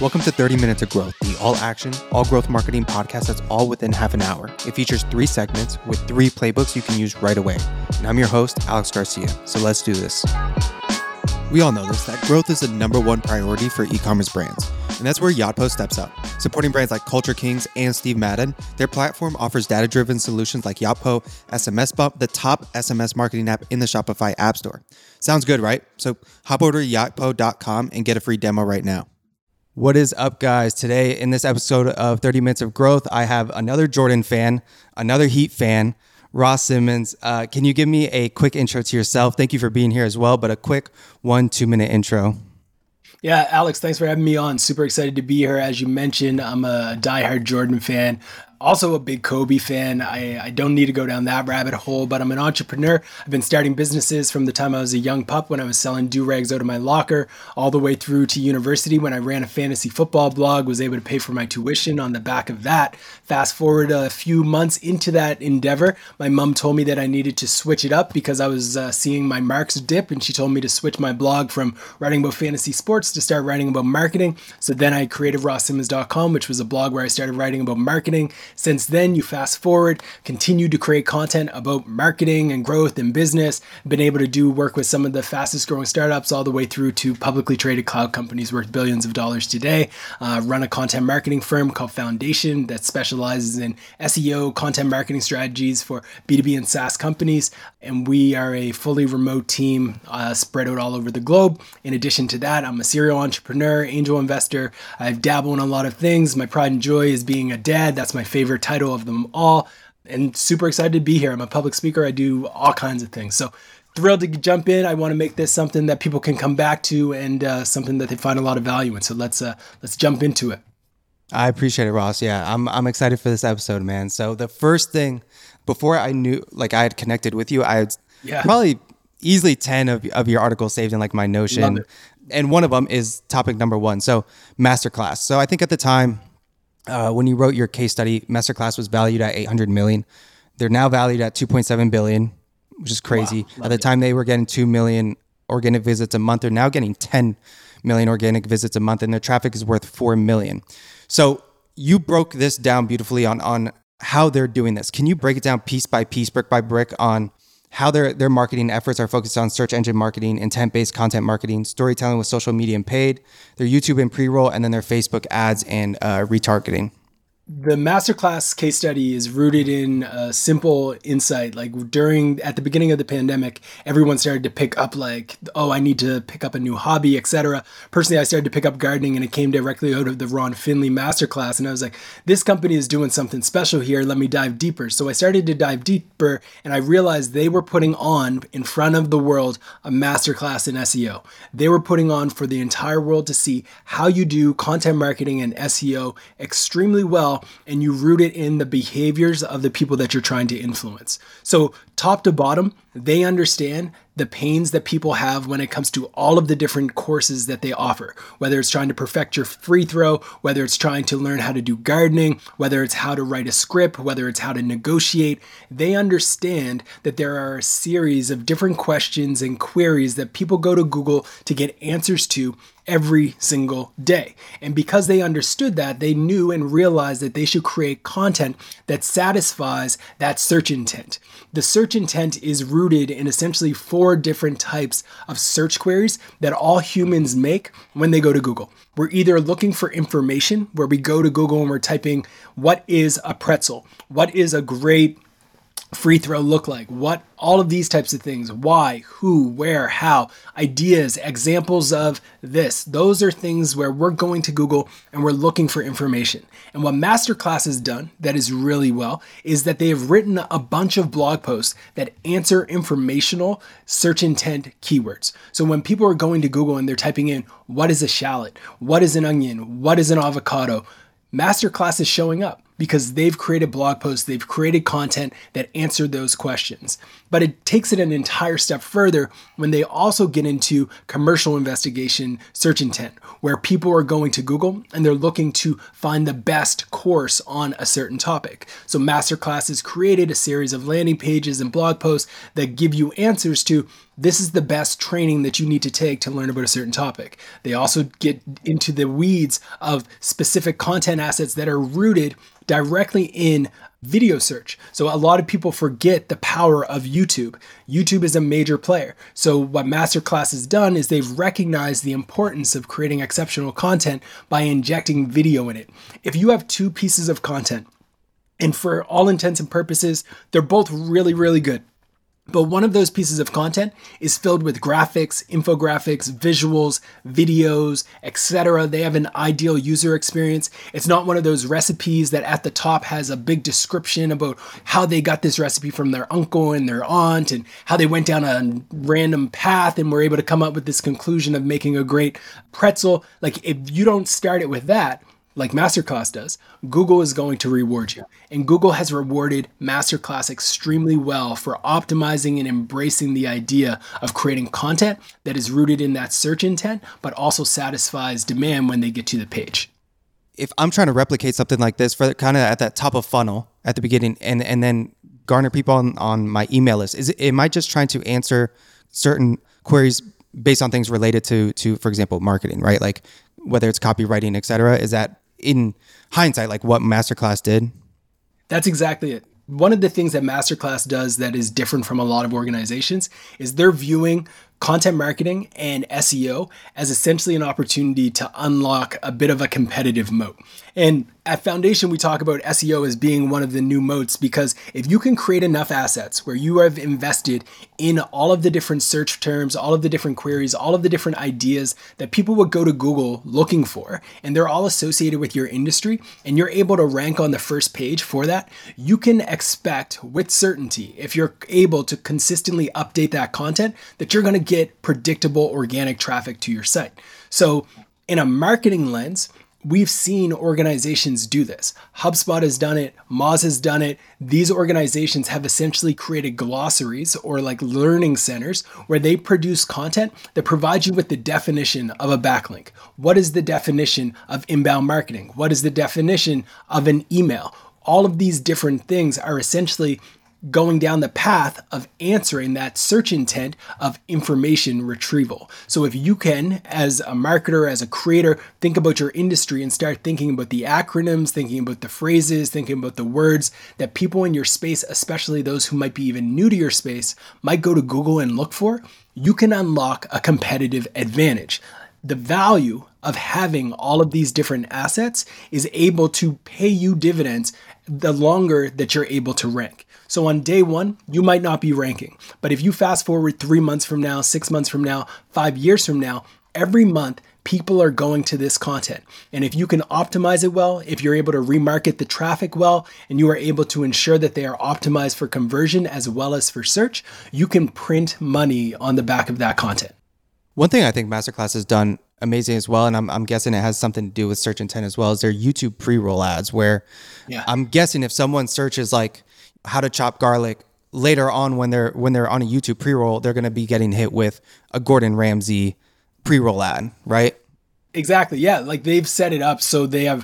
Welcome to 30 Minutes of Growth, the all-action, all-growth marketing podcast that's all within half an hour. It features 3 segments with 3 playbooks you can use right away. And I'm your host, Alex Garcia. So let's do this. We all know this, that growth is the #1 priority for e-commerce brands. And that's where Yotpo steps up, supporting brands like Culture Kings and Steve Madden. Their platform offers data-driven solutions like Yotpo, SMSBump, the top SMS marketing app in the Shopify app store. Sounds good, right? So hop over to Yotpo.com and get a free demo right now. What is up, guys? Today, in this episode of 30 Minutes of Growth, I have another Jordan fan, another Heat fan, Ross Simmonds. Can you give me a quick intro to yourself? Thank you for being here as well, but a quick 1-2 minute intro. Yeah, Alex, thanks for having me on. Super excited to be here. As you mentioned, I'm a diehard Jordan fan. Also a big Kobe fan. I don't need to go down that rabbit hole, but I'm an entrepreneur. I've been starting businesses from the time I was a young pup when I was selling do-rags out of my locker, all the way through to university when I ran a fantasy football blog, was able to pay for my tuition on the back of that. Fast forward a few months into that endeavor, my mom told me that I needed to switch it up because I was seeing my marks dip, and she told me to switch my blog from writing about fantasy sports to start writing about marketing. So then I created RossSimmons.com, which was a blog where I started writing about marketing. Since then, you fast forward, continued to create content about marketing and growth and business, been able to do work with some of the fastest growing startups all the way through to publicly traded cloud companies worth billions of dollars today, run a content marketing firm called Foundation that specializes in SEO content marketing strategies for B2B and SaaS companies. And we are a fully remote team spread out all over the globe. In addition to that, I'm a serial entrepreneur, angel investor. I've dabbled in a lot of things. My pride and joy is being a dad. That's my favorite title of them all, and super excited to be here. I'm a public speaker. I do all kinds of things. So thrilled to jump in. I want to make this something that people can come back to and something that they find a lot of value in. So let's jump into it. I appreciate it, Ross. Yeah, I'm excited for this episode, man. So the first thing, before I knew, like I had connected with you, I had probably easily 10 of your articles saved in like my Notion. And one of them is topic #1. So Masterclass. So I think at the time, when you wrote your case study, Masterclass was valued at $800 million. They're now valued at $2.7 billion, which is crazy. Wow, at the time, they were getting 2 million organic visits a month. They're now getting 10 million organic visits a month, and their traffic is worth 4 million. So you broke this down beautifully on how they're doing this. Can you break it down piece by piece, brick by brick, on how their marketing efforts are focused on search engine marketing, intent-based content marketing, storytelling with social media and paid, their YouTube and pre-roll, and then their Facebook ads and retargeting? The Masterclass case study is rooted in a simple insight. Like at the beginning of the pandemic, everyone started to pick up I need to pick up a new hobby, etc. Personally, I started to pick up gardening, and it came directly out of the Ron Finley Masterclass. And I was like, this company is doing something special here. Let me dive deeper. So I started to dive deeper, and I realized they were putting on in front of the world a Masterclass in SEO. They were putting on for the entire world to see how you do content marketing and SEO extremely well, and you root it in the behaviors of the people that you're trying to influence. So top to bottom, they understand the pains that people have when it comes to all of the different courses that they offer, whether it's trying to perfect your free throw, whether it's trying to learn how to do gardening, whether it's how to write a script, whether it's how to negotiate. They understand that there are a series of different questions and queries that people go to Google to get answers to every single day. And because they understood that, they knew and realized that they should create content that satisfies that search intent. The search intent is rooted in essentially 4 different types of search queries that all humans make when they go to Google. We're either looking for information, where we go to Google and we're typing, what is a pretzel? What is a great free throw look like? What? All of these types of things. Why, who, where, how, ideas, examples of this. Those are things where we're going to Google and we're looking for information. And what Masterclass has done that is really well is that they have written a bunch of blog posts that answer informational search intent keywords. So when people are going to Google and they're typing in, what is a shallot? What is an onion? What is an avocado? Masterclass is showing up because they've created blog posts, they've created content that answer those questions. But it takes it an entire step further when they also get into commercial investigation search intent, where people are going to Google and they're looking to find the best course on a certain topic. So Masterclass has created a series of landing pages and blog posts that give you answers to this is the best training that you need to take to learn about a certain topic. They also get into the weeds of specific content assets that are rooted directly in video search. So a lot of people forget the power of YouTube. YouTube is a major player. So what Masterclass has done is they've recognized the importance of creating exceptional content by injecting video in it. If you have two pieces of content, and for all intents and purposes, they're both really, really good, but one of those pieces of content is filled with graphics, infographics, visuals, videos, etc. They have an ideal user experience. It's not one of those recipes that at the top has a big description about how they got this recipe from their uncle and their aunt and how they went down a random path and were able to come up with this conclusion of making a great pretzel. Like, if you don't start it with that, like Masterclass does, Google is going to reward you. And Google has rewarded Masterclass extremely well for optimizing and embracing the idea of creating content that is rooted in that search intent, but also satisfies demand when they get to the page. If I'm trying to replicate something like this for kind of at that top of funnel at the beginning and then garner people on my email list, am I just trying to answer certain queries based on things related to, for example, marketing, right? Like whether it's copywriting, et cetera, is that in hindsight, like what Masterclass did? That's exactly it. One of the things that Masterclass does that is different from a lot of organizations is they're viewing content marketing and SEO as essentially an opportunity to unlock a bit of a competitive moat. And at Foundation, we talk about SEO as being one of the new moats, because if you can create enough assets where you have invested in all of the different search terms, all of the different queries, all of the different ideas that people would go to Google looking for, and they're all associated with your industry, and you're able to rank on the first page for that, you can expect with certainty, if you're able to consistently update that content, that you're going to get predictable organic traffic to your site. So in a marketing lens, we've seen organizations do this. HubSpot has done it. Moz has done it. These organizations have essentially created glossaries or like learning centers where they produce content that provides you with the definition of a backlink. What is the definition of inbound marketing? What is the definition of an email? All of these different things are essentially going down the path of answering that search intent of information retrieval. So if you can, as a marketer, as a creator, think about your industry and start thinking about the acronyms, thinking about the phrases, thinking about the words that people in your space, especially those who might be even new to your space, might go to Google and look for, you can unlock a competitive advantage. The value of having all of these different assets is able to pay you dividends the longer that you're able to rank. So on day one, you might not be ranking, but if you fast forward 3 months from now, 6 months from now, 5 years from now, every month, people are going to this content. And if you can optimize it well, if you're able to remarket the traffic well, and you are able to ensure that they are optimized for conversion as well as for search, you can print money on the back of that content. One thing I think Masterclass has done amazing as well, and I'm guessing it has something to do with search intent as well, is their YouTube pre-roll ads, where I'm guessing if someone searches like how to chop garlic, later on when they're on a YouTube pre-roll, they're going to be getting hit with a Gordon Ramsay pre-roll ad, right? Exactly. Yeah. Like they've set it up. So they're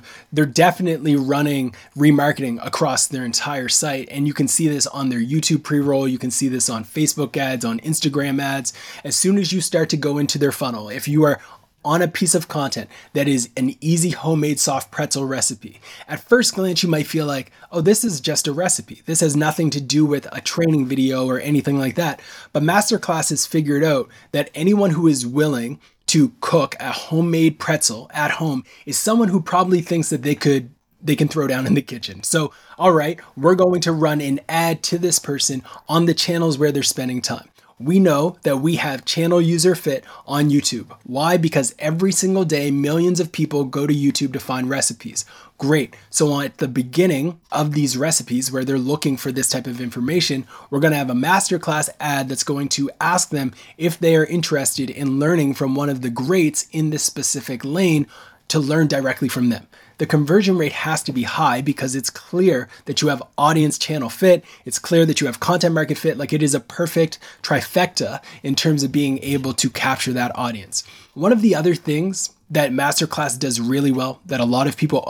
definitely running remarketing across their entire site. And you can see this on their YouTube pre-roll. You can see this on Facebook ads, on Instagram ads. As soon as you start to go into their funnel, if you are on a piece of content that is an easy homemade soft pretzel recipe, at first glance, you might feel like, oh, this is just a recipe. This has nothing to do with a training video or anything like that. But Masterclass has figured out that anyone who is willing to cook a homemade pretzel at home is someone who probably thinks that they can throw down in the kitchen. So, all right, we're going to run an ad to this person on the channels where they're spending time. We know that we have channel user fit on YouTube. Why? Because every single day, millions of people go to YouTube to find recipes. Great. So at the beginning of these recipes where they're looking for this type of information, we're going to have a Masterclass ad that's going to ask them if they are interested in learning from one of the greats in this specific lane to learn directly from them. The conversion rate has to be high because it's clear that you have audience channel fit. It's clear that you have content market fit. Like it is a perfect trifecta in terms of being able to capture that audience. One of the other things that Masterclass does really well that a lot of people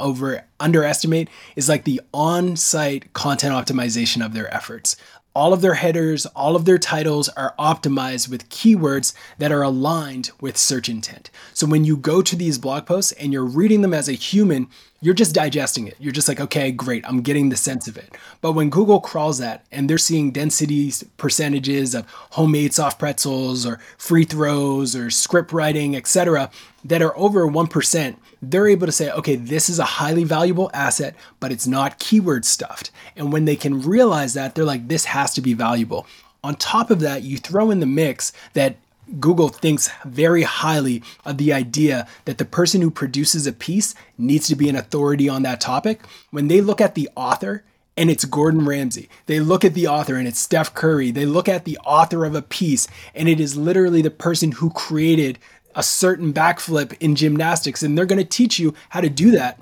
underestimate is like the on-site content optimization of their efforts. All of their headers, all of their titles are optimized with keywords that are aligned with search intent. So when you go to these blog posts and you're reading them as a human, you're just digesting it. You're just like, okay, great, I'm getting the sense of it. But when Google crawls that and they're seeing densities, percentages of homemade soft pretzels or free throws or script writing, etc., that are over 1%, they're able to say, okay, this is a highly valuable asset, but it's not keyword stuffed. And when they can realize that, they're like, this has to be valuable. On top of that, you throw in the mix that Google thinks very highly of the idea that the person who produces a piece needs to be an authority on that topic. When they look at the author, and it's Gordon Ramsay. They look at the author and it's Steph Curry. They look at the author of a piece and it is literally the person who created a certain backflip in gymnastics, and they're going to teach you how to do that.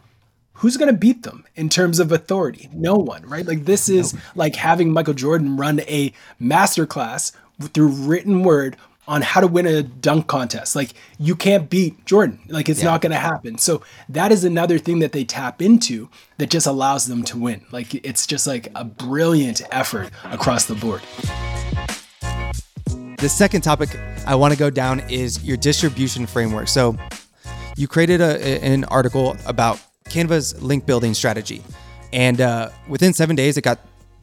Who's going to beat them in terms of authority? No one, right? Like this is like having Michael Jordan run a masterclass through written word on how to win a dunk contest. Like you can't beat Jordan. Like it's not going to happen. So that is another thing that they tap into that just allows them to win. Like it's just like a brilliant effort across the board. The second topic I want to go down is your distribution framework. So you created an article about Canva's link building strategy. And within 7 days, it got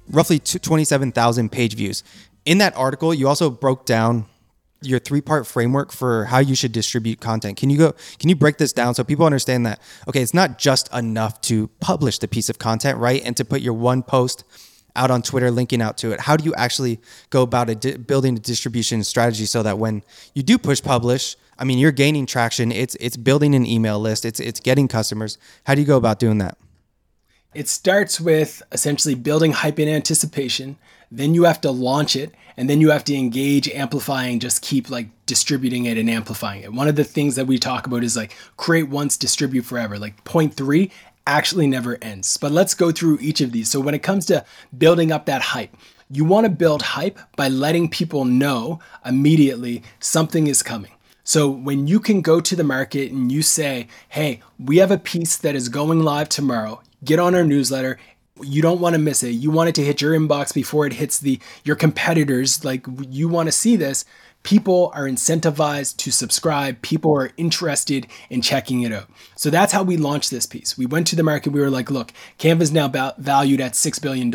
roughly 27,000 page views. In that article, you also broke down your 3-part framework for how you should distribute content. Can you break this down so people understand that, okay, it's not just enough to publish the piece of content, right? And to put your one post out on Twitter, linking out to it. How do you actually go about building a distribution strategy so that when you do push publish, I mean, you're gaining traction, it's building an email list, it's getting customers. How do you go about doing that? It starts with essentially building hype and anticipation. Then you have to launch it, and then you have to engage, amplifying, just keep like distributing it and amplifying it. One of the things that we talk about is like create once, distribute forever. Like point 3 actually never ends. But let's go through each of these. So when it comes to building up that hype, you want to build hype by letting people know immediately something is coming. So when you can go to the market and you say, hey, we have a piece that is going live tomorrow, get on our newsletter. You don't want to miss it. You want it to hit your inbox before it hits your competitors. Like you want to see this. People are incentivized to subscribe. People are interested in checking it out. So that's how we launched this piece. We went to the market. We were like, look, Canva's now valued at $6 billion.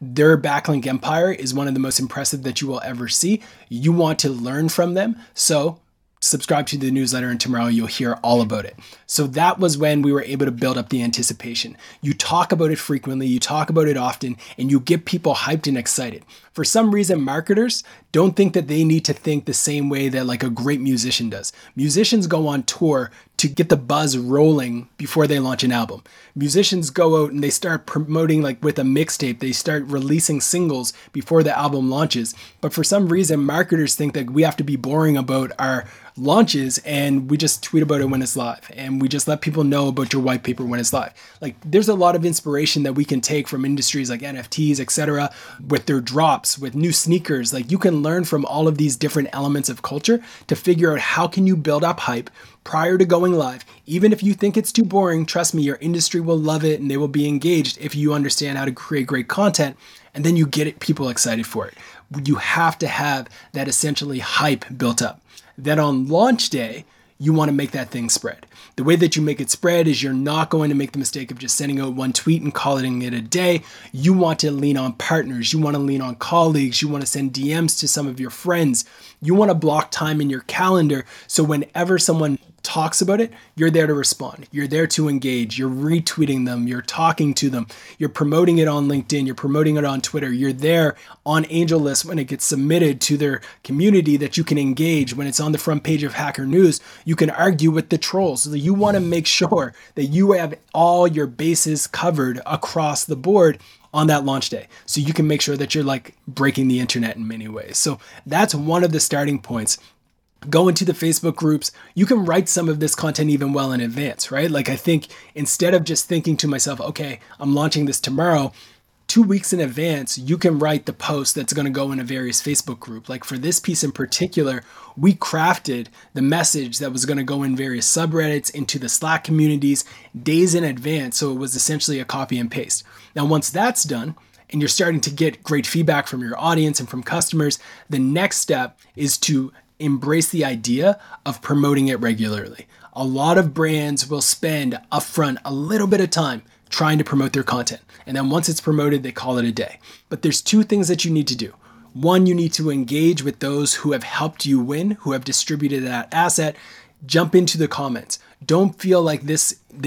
Their backlink empire is one of the most impressive that you will ever see. You want to learn from them. So subscribe to the newsletter and tomorrow you'll hear all about it. So that was when we were able to build up the anticipation. You talk about it frequently, you talk about it often, and you get people hyped and excited. For some reason, marketers don't think that they need to think the same way that like a great musician does. Musicians go on tour to get the buzz rolling before they launch an album. Musicians go out and they start promoting like with a mixtape, they start releasing singles before the album launches. But for some reason, marketers think that we have to be boring about our launches and we just tweet about it when it's live. And we just let people know about your white paper when it's live. Like there's a lot of inspiration that we can take from industries like NFTs, etc., with their drops, with new sneakers. Like you can learn from all of these different elements of culture to figure out how can you build up hype prior to going live. Even if you think it's too boring, trust me, your industry will love it and they will be engaged if you understand how to create great content, and then you get people excited for it. You have to have that essentially hype built up. Then on launch day, you want to make that thing spread. The way that you make it spread is you're not going to make the mistake of just sending out one tweet and calling it a day. You want to lean on partners. You want to lean on colleagues. You want to send DMs to some of your friends. You want to block time in your calendar so whenever someone talks about it, you're there to respond. You're there to engage. You're retweeting them. You're talking to them. You're promoting it on LinkedIn. You're promoting it on Twitter. You're there on AngelList when it gets submitted to their community that you can engage. When it's on the front page of Hacker News, you can argue with the trolls. So you want to make sure that you have all your bases covered across the board on that launch day. So you can make sure that you're like breaking the internet in many ways. So that's one of the starting points. Go into the Facebook groups. You can write some of this content even well in advance, right? Like I think instead of just thinking to myself, okay, I'm launching this tomorrow, 2 weeks in advance, you can write the post that's going to go in a various Facebook group. Like for this piece in particular, we crafted the message that was going to go in various subreddits, into the Slack communities, days in advance. So it was essentially a copy and paste. Now, once that's done, and you're starting to get great feedback from your audience and from customers, the next step is to embrace the idea of promoting it regularly. A lot of brands will spend upfront a little bit of time trying to promote their content. And then once it's promoted, they call it a day. But there's two things that you need to do. One, you need to engage with those who have helped you win, who have distributed that asset. Jump into the comments. Don't feel like the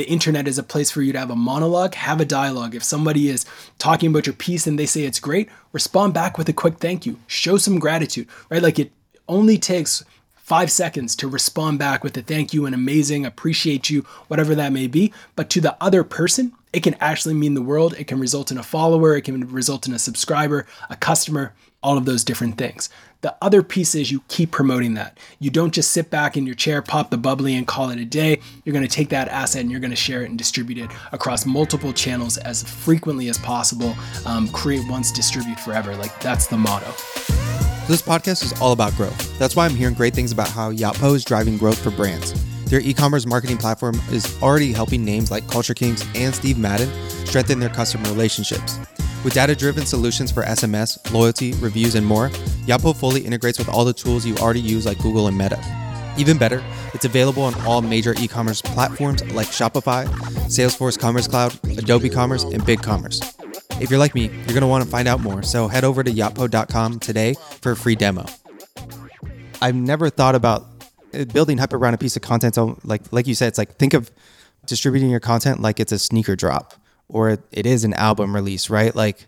internet is a place for you to have a monologue, have a dialogue. If somebody is talking about your piece and they say it's great, respond back with a quick thank you. Show some gratitude, right? Like it only takes 5 seconds to respond back with a thank you and amazing, appreciate you, whatever that may be. But to the other person, it can actually mean the world. It can result in a follower. It can result in a subscriber, a customer, all of those different things. The other piece is you keep promoting that. You don't just sit back in your chair, pop the bubbly and call it a day. You're going to take that asset and you're going to share it and distribute it across multiple channels as frequently as possible. Create once, distribute forever. Like that's the motto. This podcast is all about growth. That's why I'm hearing great things about how Yotpo is driving growth for brands. Their e-commerce marketing platform is already helping names like Culture Kings and Steve Madden strengthen their customer relationships. With data-driven solutions for SMS, loyalty, reviews, and more, Yotpo fully integrates with all the tools you already use like Google and Meta. Even better, it's available on all major e-commerce platforms like Shopify, Salesforce Commerce Cloud, Adobe Commerce, and BigCommerce. If you're like me, you're going to want to find out more, so head over to Yotpo.com today for a free demo. I've never thought about building hype around a piece of content. So like you said, it's like think of distributing your content like it's a sneaker drop or it is an album release, right? Like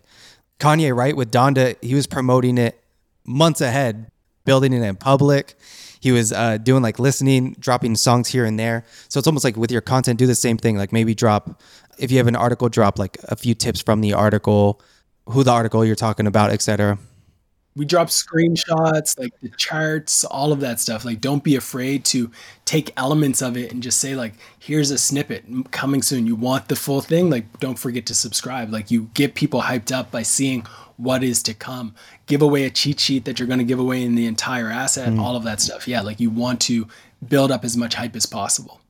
Kanye, right? With Donda, he was promoting it months ahead, building it in public. He was doing like listening, dropping songs here and there. So it's almost like with your content, do the same thing. Like maybe drop, if you have an article, drop like a few tips from the article, who the article you're talking about, et cetera. We drop screenshots, like the charts, all of that stuff. Like, don't be afraid to take elements of it and just say like, here's a snippet coming soon. You want the full thing? Like, don't forget to subscribe. Like you get people hyped up by seeing what is to come. Give away a cheat sheet that you're going to give away in the entire asset, all of that stuff. Yeah. Like you want to build up as much hype as possible.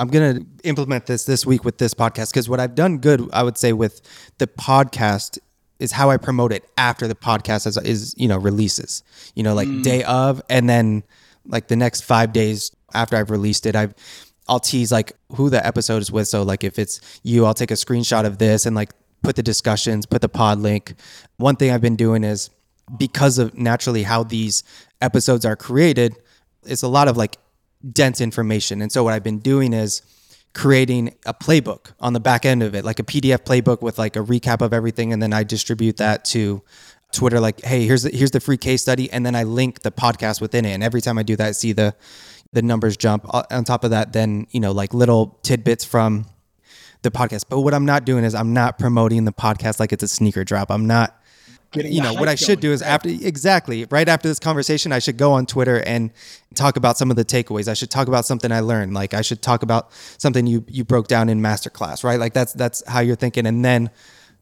I'm going to implement this week with this podcast. Cause what I've done good, I would say with the podcast is how I promote it after the podcast is releases, day of, and then like the next 5 days after I've released it, I'll tease like who the episode is with. So like if it's you, I'll take a screenshot of this and like put the discussions, put the pod link. One thing I've been doing is because of naturally how these episodes are created, it's a lot of like dense information. And so what I've been doing is creating a playbook on the back end of it, like a PDF playbook with like a recap of everything. And then I distribute that to Twitter, like, hey, here's the free case study. And then I link the podcast within it. And every time I do that, I see the numbers jump. On top of that, then, like little tidbits from the podcast. But what I'm not doing is I'm not promoting the podcast like it's a sneaker drop. I'm not getting what I should do is right after this conversation, I should go on Twitter and talk about some of the takeaways. I should talk about something I learned. Like I should talk about something you broke down in Masterclass, right? Like that's how you're thinking. And then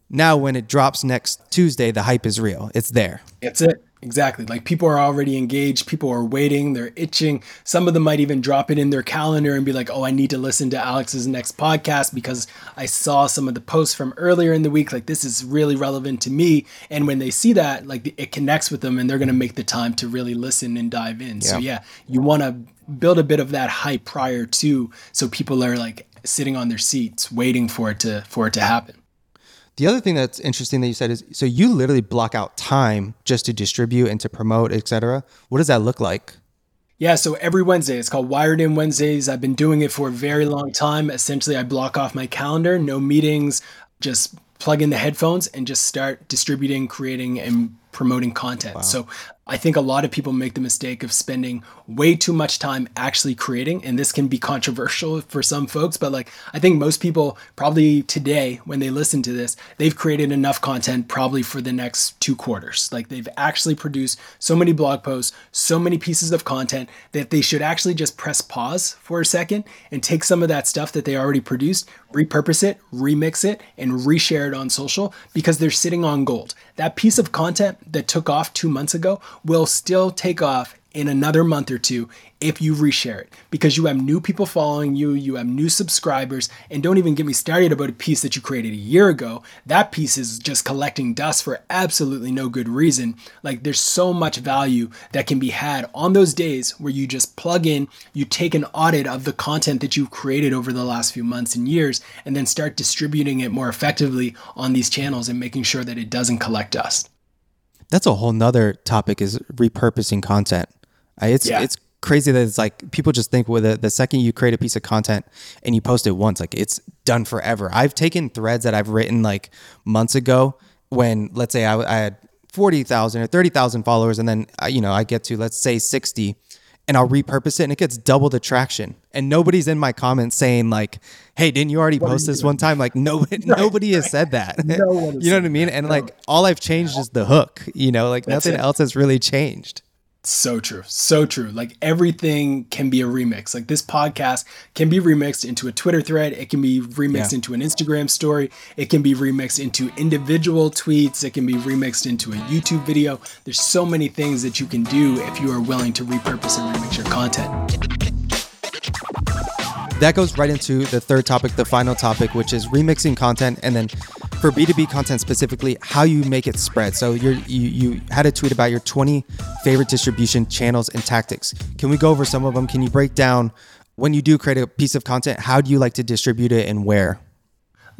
now when it drops next Tuesday, the hype is real. It's there. That's it. Exactly. Like people are already engaged. People are waiting. They're itching. Some of them might even drop it in their calendar and be like, oh, I need to listen to Alex's next podcast because I saw some of the posts from earlier in the week. Like this is really relevant to me. And when they see that, like it connects with them and they're going to make the time to really listen and dive in. Yeah. So yeah, you want to build a bit of that hype prior to, so people are like sitting on their seats waiting for it to happen. The other thing that's interesting that you said is, so you literally block out time just to distribute and to promote, et cetera. What does that look like? Yeah, so every Wednesday, it's called Wired In Wednesdays. I've been doing it for a very long time. Essentially, I block off my calendar, no meetings, just plug in the headphones and just start distributing, creating, and promoting content. Wow. So I think a lot of people make the mistake of spending way too much time actually creating. And this can be controversial for some folks, but like, I think most people probably today, when they listen to this, they've created enough content probably for the next 2 quarters. Like they've actually produced so many blog posts, so many pieces of content that they should actually just press pause for a second and take some of that stuff that they already produced, repurpose it, remix it, and reshare it on social because they're sitting on gold. That piece of content that took off 2 months ago will still take off in another month or two if you reshare it, because you have new people following you, you have new subscribers, and don't even get me started about a piece that you created a year ago. That piece is just collecting dust for absolutely no good reason. Like, there's so much value that can be had on those days where you just plug in, you take an audit of the content that you've created over the last few months and years, and then start distributing it more effectively on these channels and making sure that it doesn't collect dust. That's a whole nother topic, is repurposing content. It's crazy that it's like people just think with the second you create a piece of content and you post it once, like it's done forever. I've taken threads that I've written like months ago when, let's say I had 40,000 or 30,000 followers, and then I get to, let's say, 60, and I'll repurpose it and it gets double the traction. And nobody's in my comments saying like, hey, didn't you already post this one time? Like nobody has said that. You know what I mean? And like all I've changed is the hook, nothing else has really changed. So true. Like everything can be a remix. Like this podcast can be remixed into a Twitter thread. It can be remixed into an Instagram story. It can be remixed into individual tweets. It can be remixed into a YouTube video. There's so many things that you can do if you are willing to repurpose and remix your content. That goes right into the third topic, the final topic, which is remixing content. And then for B2B content specifically, how you make it spread. So you had a tweet about your 20 favorite distribution channels and tactics. Can we go over some of them? Can you break down when you do create a piece of content, how do you like to distribute it and where?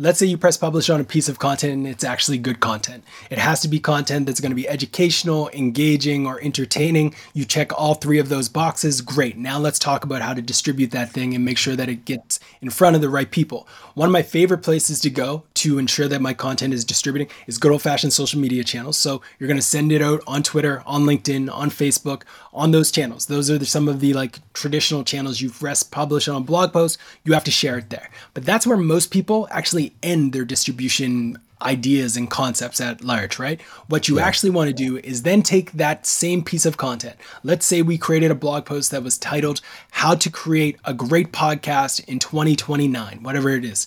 Let's say you press publish on a piece of content and it's actually good content. It has to be content that's going to be educational, engaging, or entertaining. You check all three of those boxes. Great. Now let's talk about how to distribute that thing and make sure that it gets in front of the right people. One of my favorite places to go to ensure that my content is distributing is good old-fashioned social media channels. So you're going to send it out on Twitter, on LinkedIn, on Facebook, on those channels. Those are some of the like traditional channels. You press publish on a blog post, you have to share it there. But that's where most people actually end their distribution ideas and concepts at large, right? What you actually want to do is then take that same piece of content. Let's say we created a blog post that was titled How to Create a Great Podcast in 2029, whatever it is.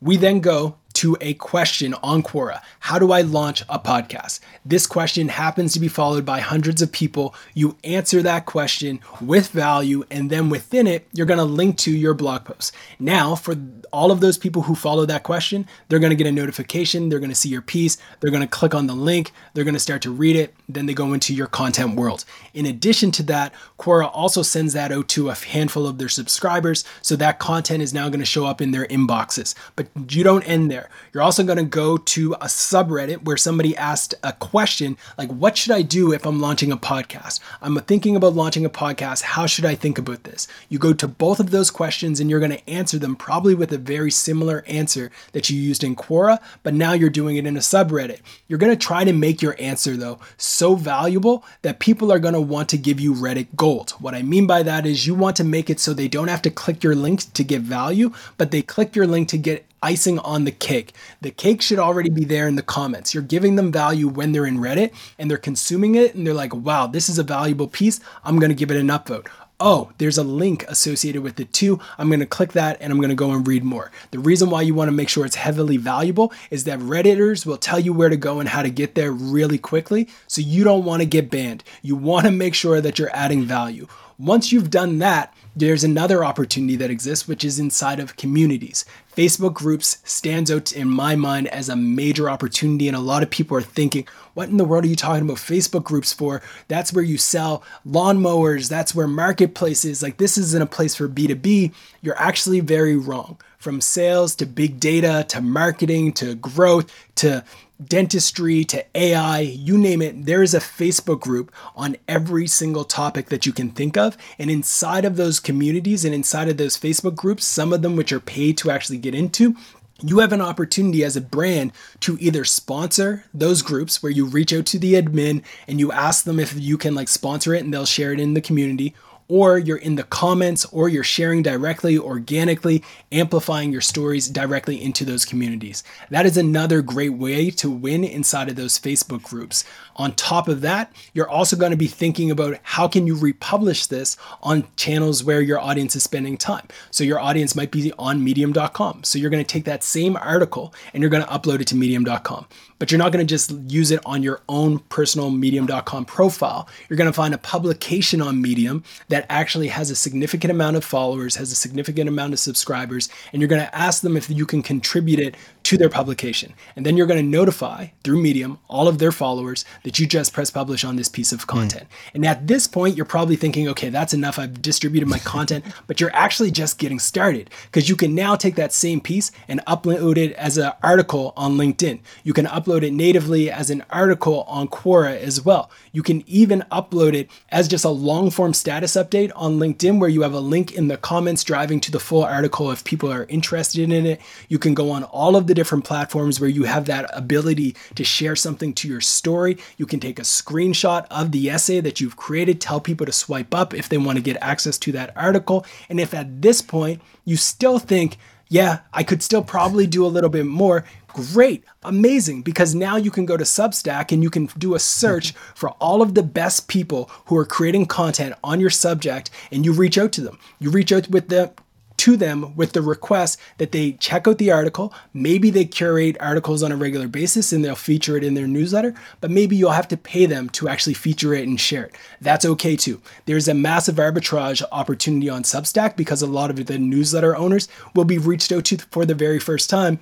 We then go to a question on Quora. How do I launch a podcast? This question happens to be followed by hundreds of people. You answer that question with value, and then within it, you're going to link to your blog post. Now, for all of those people who follow that question, they're going to get a notification. They're going to see your piece. They're going to click on the link. They're going to start to read it. Then they go into your content world. In addition to that, Quora also sends that out to a handful of their subscribers. So that content is now going to show up in their inboxes. But you don't end there. You're also going to go to a subreddit where somebody asked a question like, what should I do if I'm launching a podcast? I'm thinking about launching a podcast. How should I think about this? You go to both of those questions and you're going to answer them probably with a very similar answer that you used in Quora, but now you're doing it in a subreddit. You're going to try to make your answer though so valuable that people are going to want to give you Reddit gold. What I mean by that is you want to make it so they don't have to click your link to get value, but they click your link to get icing on the cake. The cake should already be there in the comments. You're giving them value when they're in Reddit and they're consuming it and they're like, wow, this is a valuable piece. I'm going to give it an upvote. Oh, there's a link associated with it too. I'm going to click that and I'm going to go and read more. The reason why you want to make sure it's heavily valuable is that Redditors will tell you where to go and how to get there really quickly. So you don't want to get banned. You want to make sure that you're adding value. Once you've done that, there's another opportunity that exists, which is inside of communities. Facebook groups stands out in my mind as a major opportunity. And a lot of people are thinking, what in the world are you talking about Facebook groups for? That's where you sell lawnmowers. That's where marketplaces, like this isn't a place for B2B. You're actually very wrong. From sales to big data, to marketing, to growth, to dentistry, to AI, you name it, there is a Facebook group on every single topic that you can think of. And inside of those communities and inside of those Facebook groups, some of them which are paid to actually get into, you have an opportunity as a brand to either sponsor those groups where you reach out to the admin and you ask them if you can like sponsor it and they'll share it in the community, or you're in the comments, or you're sharing directly, organically, amplifying your stories directly into those communities. That is another great way to win inside of those Facebook groups. On top of that, you're also going to be thinking about how can you republish this on channels where your audience is spending time. So your audience might be on medium.com. So you're going to take that same article and you're going to upload it to medium.com. But you're not going to just use it on your own personal medium.com profile. You're going to find a publication on Medium that actually has a significant amount of followers, has a significant amount of subscribers, and you're going to ask them if you can contribute it to their publication. And then you're going to notify through Medium all of their followers that you just press publish on this piece of content. And at this point, you're probably thinking, okay, that's enough. I've distributed my content, but you're actually just getting started because you can now take that same piece and upload it as an article on LinkedIn. You can upload it natively as an article on Quora as well. You can even upload it as just a long form status update on LinkedIn where you have a link in the comments driving to the full article if people are interested in it. You can go on all of the different platforms where you have that ability to share something to your story. You can take a screenshot of the essay that you've created, tell people to swipe up if they want to get access to that article. And if at this point you still think, yeah, I could still probably do a little bit more, great, amazing, because now you can go to Substack and you can do a search for all of the best people who are creating content on your subject and you reach out to them. You reach out with the to them with the request that they check out the article. Maybe they curate articles on a regular basis and they'll feature it in their newsletter, but maybe you'll have to pay them to actually feature it and share it. That's okay too. There's a massive arbitrage opportunity on Substack because a lot of the newsletter owners will be reached out to for the very first time.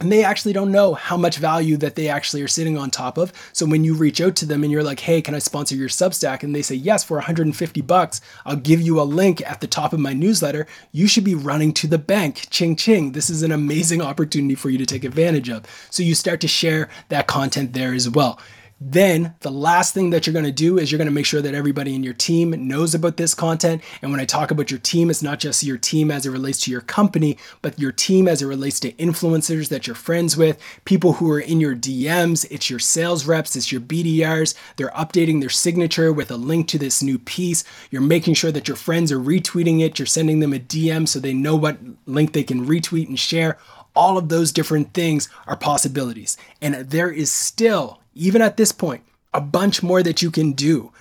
And they actually don't know how much value that they actually are sitting on top of. So when you reach out to them and you're like, hey, can I sponsor your Substack? And they say, yes, for $150, I'll give you a link at the top of my newsletter. You should be running to the bank. Ching, ching. This is an amazing opportunity for you to take advantage of. So you start to share that content there as well. Then the last thing that you're going to do is you're going to make sure that everybody in your team knows about this content. And when I talk about your team, it's not just your team as it relates to your company, but your team as it relates to influencers that you're friends with, people who are in your DMs, it's your sales reps, it's your BDRs. They're updating their signature with a link to this new piece. You're making sure that your friends are retweeting it. You're sending them a DM so they know what link they can retweet and share. All of those different things are possibilities. And there is still, even at this point, a bunch more that you can do,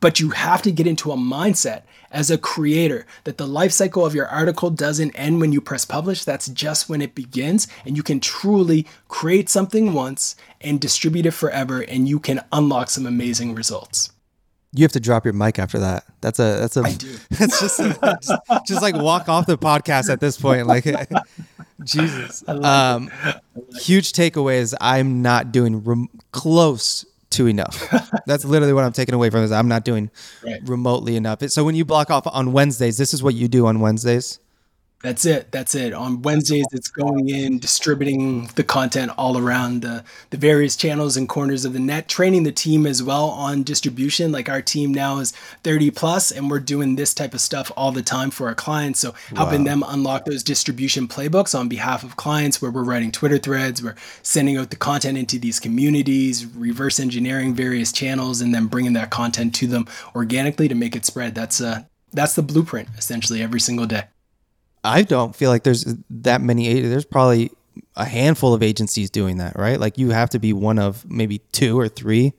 but you have to get into a mindset as a creator that the life cycle of your article doesn't end when you press publish. That's just when it begins, and you can truly create something once and distribute it forever, and you can unlock some amazing results. You have to drop your mic after that. That's a. I do. That's just like walk off the podcast at this point, like. Jesus. Huge takeaway is I'm not doing close to enough. That's literally what I'm taking away from is I'm not doing remotely enough. So when you block off on Wednesdays, this is what you do on Wednesdays? That's it. On Wednesdays, it's going in, distributing the content all around the various channels and corners of the net, training the team as well on distribution. Like our team now is 30 plus, and we're doing this type of stuff all the time for our clients. So helping them unlock those distribution playbooks on behalf of clients where we're writing Twitter threads, we're sending out the content into these communities, reverse engineering various channels, and then bringing that content to them organically to make it spread. That's the blueprint, essentially, every single day. I don't feel like there's that many. There's probably a handful of agencies doing that, right? Like you have to be one of maybe two or three.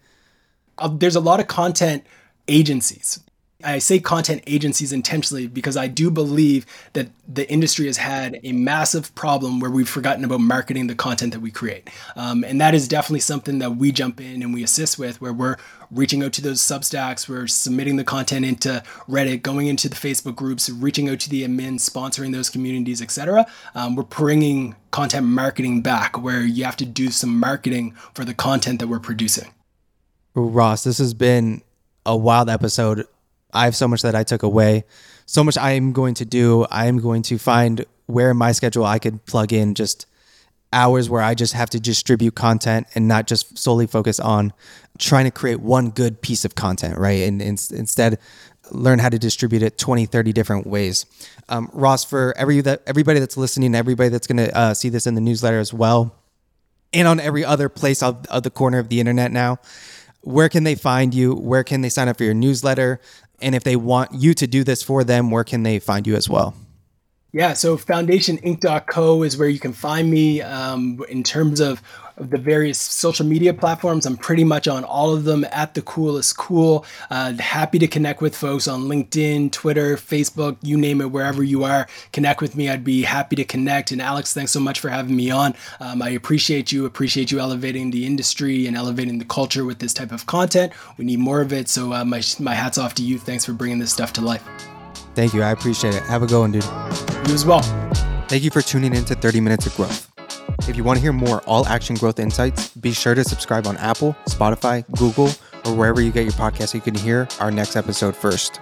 There's a lot of content agencies. I say content agencies intentionally because I do believe that the industry has had a massive problem where we've forgotten about marketing the content that we create. And that is definitely something that we jump in and we assist with, where we're reaching out to those Substacks, we're submitting the content into Reddit, going into the Facebook groups, reaching out to the admins, sponsoring those communities, etc. We're bringing content marketing back where you have to do some marketing for the content that we're producing. Ross, this has been a wild episode. I have so much that I took away, so much I am going to do. I am going to find where in my schedule I could plug in just hours where I just have to distribute content and not just solely focus on trying to create one good piece of content, right? And instead learn how to distribute it 20, 30 different ways. Ross, for everybody that's listening, everybody that's going to see this in the newsletter as well, and on every other place of the corner of the internet now, where can they find you? Where can they sign up for your newsletter? And if they want you to do this for them, where can they find you as well? Yeah, so foundationinc.co is where you can find me. In terms of the various social media platforms, I'm pretty much on all of them at The Coolest Cool. Happy to connect with folks on LinkedIn, Twitter, Facebook, you name it, wherever you are, connect with me. I'd be happy to connect. And Alex, thanks so much for having me on. I appreciate you elevating the industry and elevating the culture with this type of content. We need more of it. So my hat's off to you. Thanks for bringing this stuff to life. Thank you. I appreciate it. Have a good one, dude. You as well. Thank you for tuning in to 30 Minutes of Growth. If you want to hear more all-action growth insights, be sure to subscribe on Apple, Spotify, Google, or wherever you get your podcasts so you can hear our next episode first.